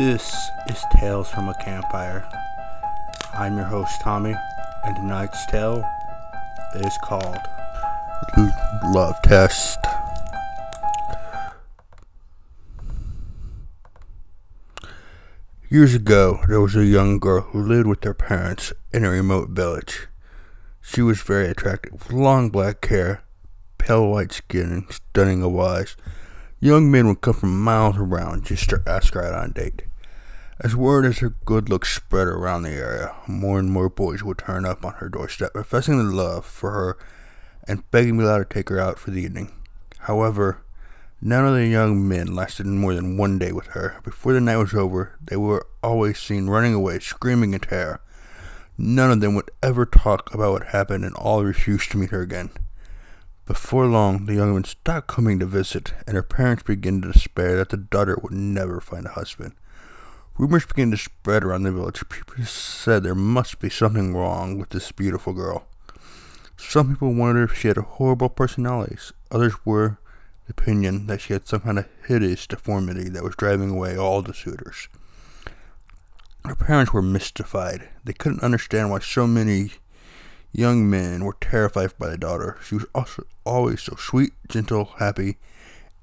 This is Tales from a Campfire. I'm your host Tommy, and tonight's tale is called Love Test. Years ago, there was a young girl who lived with her parents in a remote village. She was very attractive, with long black hair, pale white skin, and stunning blue eyes. Young men would come from miles around just to ask her out on a date. As word as her good looks spread around the area, more and more boys would turn up on her doorstep, professing their love for her and begging me to take her out for the evening. However, none of the young men lasted more than one day with her. Before the night was over, they were always seen running away, screaming in terror. None of them would ever talk about what happened, and all refused to meet her again. Before long, the young woman stopped coming to visit, and her parents began to despair that the daughter would never find a husband. Rumors began to spread around the village. People said there must be something wrong with this beautiful girl. Some people wondered if she had a horrible personality. Others were the opinion that she had some kind of hideous deformity that was driving away all the suitors. Her parents were mystified. They couldn't understand why so many young men were terrified by the daughter. She was also always so sweet, gentle, happy,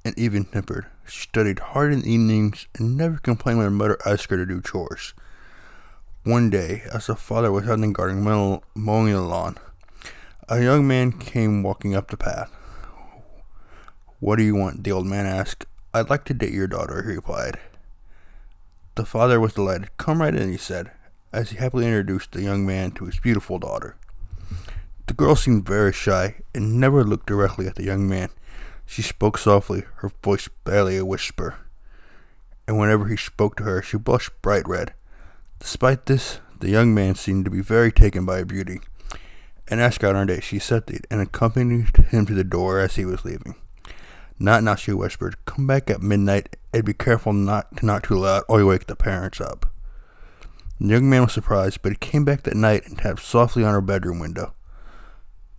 and even-tempered. She studied hard in the evenings and never complained when her mother asked her to do chores. One day, as the father was out in the garden mowing the lawn, a young man came walking up the path. "What do you want?" the old man asked. "I'd like to date your daughter," he replied. The father was delighted. "Come right in," he said, as he happily introduced the young man to his beautiful daughter. The girl seemed very shy and never looked directly at the young man. She spoke softly, her voice barely a whisper, and whenever he spoke to her, she blushed bright red. Despite this, the young man seemed to be very taken by her beauty, and asked her out on a date. She accepted and accompanied him to the door as he was leaving. "Not now," she whispered. "Come back at midnight, and be careful not to knock too loud, or you wake the parents up." The young man was surprised, but he came back that night and tapped softly on her bedroom window.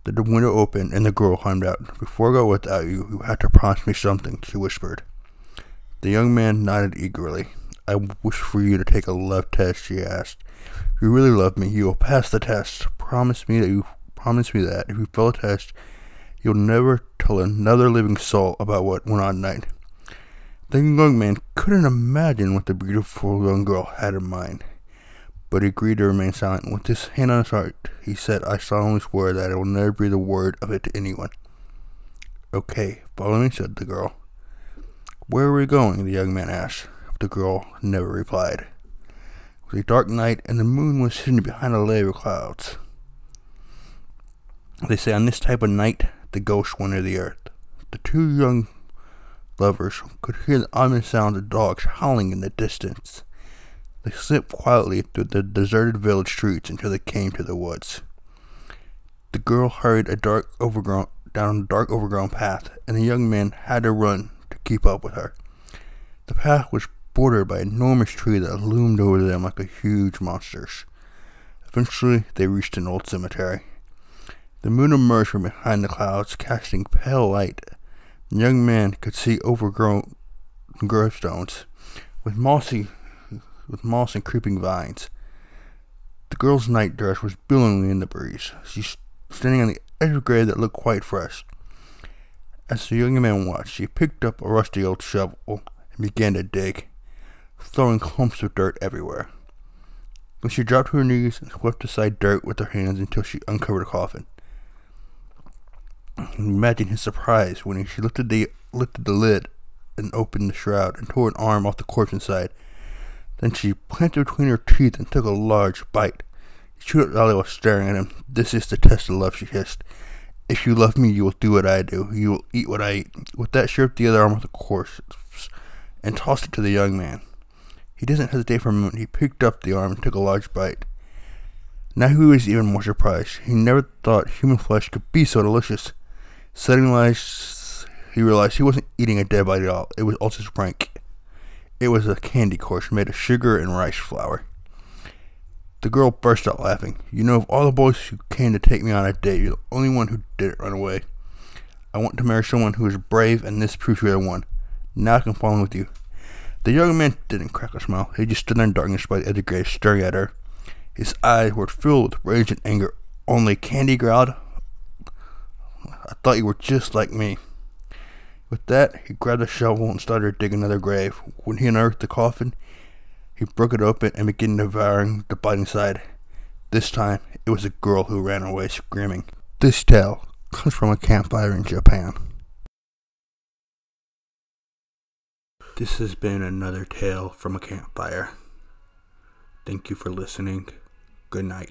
The window opened, and the girl climbed out. "Before I go without you, you have to promise me something," she whispered. The young man nodded eagerly. "I wish for you to take a love test," she asked. "If you really love me, you will pass the test. Promise me that if you fail the test, you'll never tell another living soul about what went on tonight." The young man couldn't imagine what the beautiful young girl had in mind, but he agreed to remain silent. With his hand on his heart, he said, "I solemnly swear that I will never breathe a word of it to anyone." "Okay, follow me," said the girl. "Where are we going?" the young man asked. The girl never replied. It was a dark night, and the moon was hidden behind a layer of clouds. They say on this type of night, the ghosts wander the earth. The two young lovers could hear the ominous sounds of dogs howling in the distance. They slipped quietly through the deserted village streets until they came to the woods. The girl hurried down a dark overgrown path, and the young man had to run to keep up with her. The path was bordered by an enormous tree that loomed over them like a huge monster. Eventually, they reached an old cemetery. The moon emerged from behind the clouds, casting pale light. The young man could see overgrown gravestones with moss and creeping vines. The girl's night dress was billowing in the breeze. She was standing on the edge of a grave that looked quite fresh. As the young man watched, she picked up a rusty old shovel and began to dig, throwing clumps of dirt everywhere. Then she dropped to her knees and swept aside dirt with her hands until she uncovered a coffin. Imagine his surprise when she lifted the lid and opened the shroud and tore an arm off the corpse inside. Then she planted between her teeth and took a large bite. He chewed it while he was staring at him. "This is the test of love," she hissed. "If you love me, you will do what I do. You will eat what I eat." With that, she ripped the other arm off the corpse and tossed it to the young man. He didn't hesitate for a moment. He picked up the arm and took a large bite. Now he was even more surprised. He never thought human flesh could be so delicious. Suddenly, he realized he wasn't eating a dead body at all. It was all just rank. It was a candy course made of sugar and rice flour. The girl burst out laughing. "You know, of all the boys who came to take me on a date, you're the only one who didn't run away. I want to marry someone who is brave, and this proves you're the one. Now I can fall in with you." The young man didn't crack a smile. He just stood there in darkness by the edge of the grave, staring at her. His eyes were filled with rage and anger. Only Candy growled, "I thought you were just like me." With that, he grabbed a shovel and started to dig another grave. When he unearthed the coffin, he broke it open and began devouring the body inside. This time, it was a girl who ran away screaming. This tale comes from a campfire in Japan. This has been another tale from a campfire. Thank you for listening. Good night.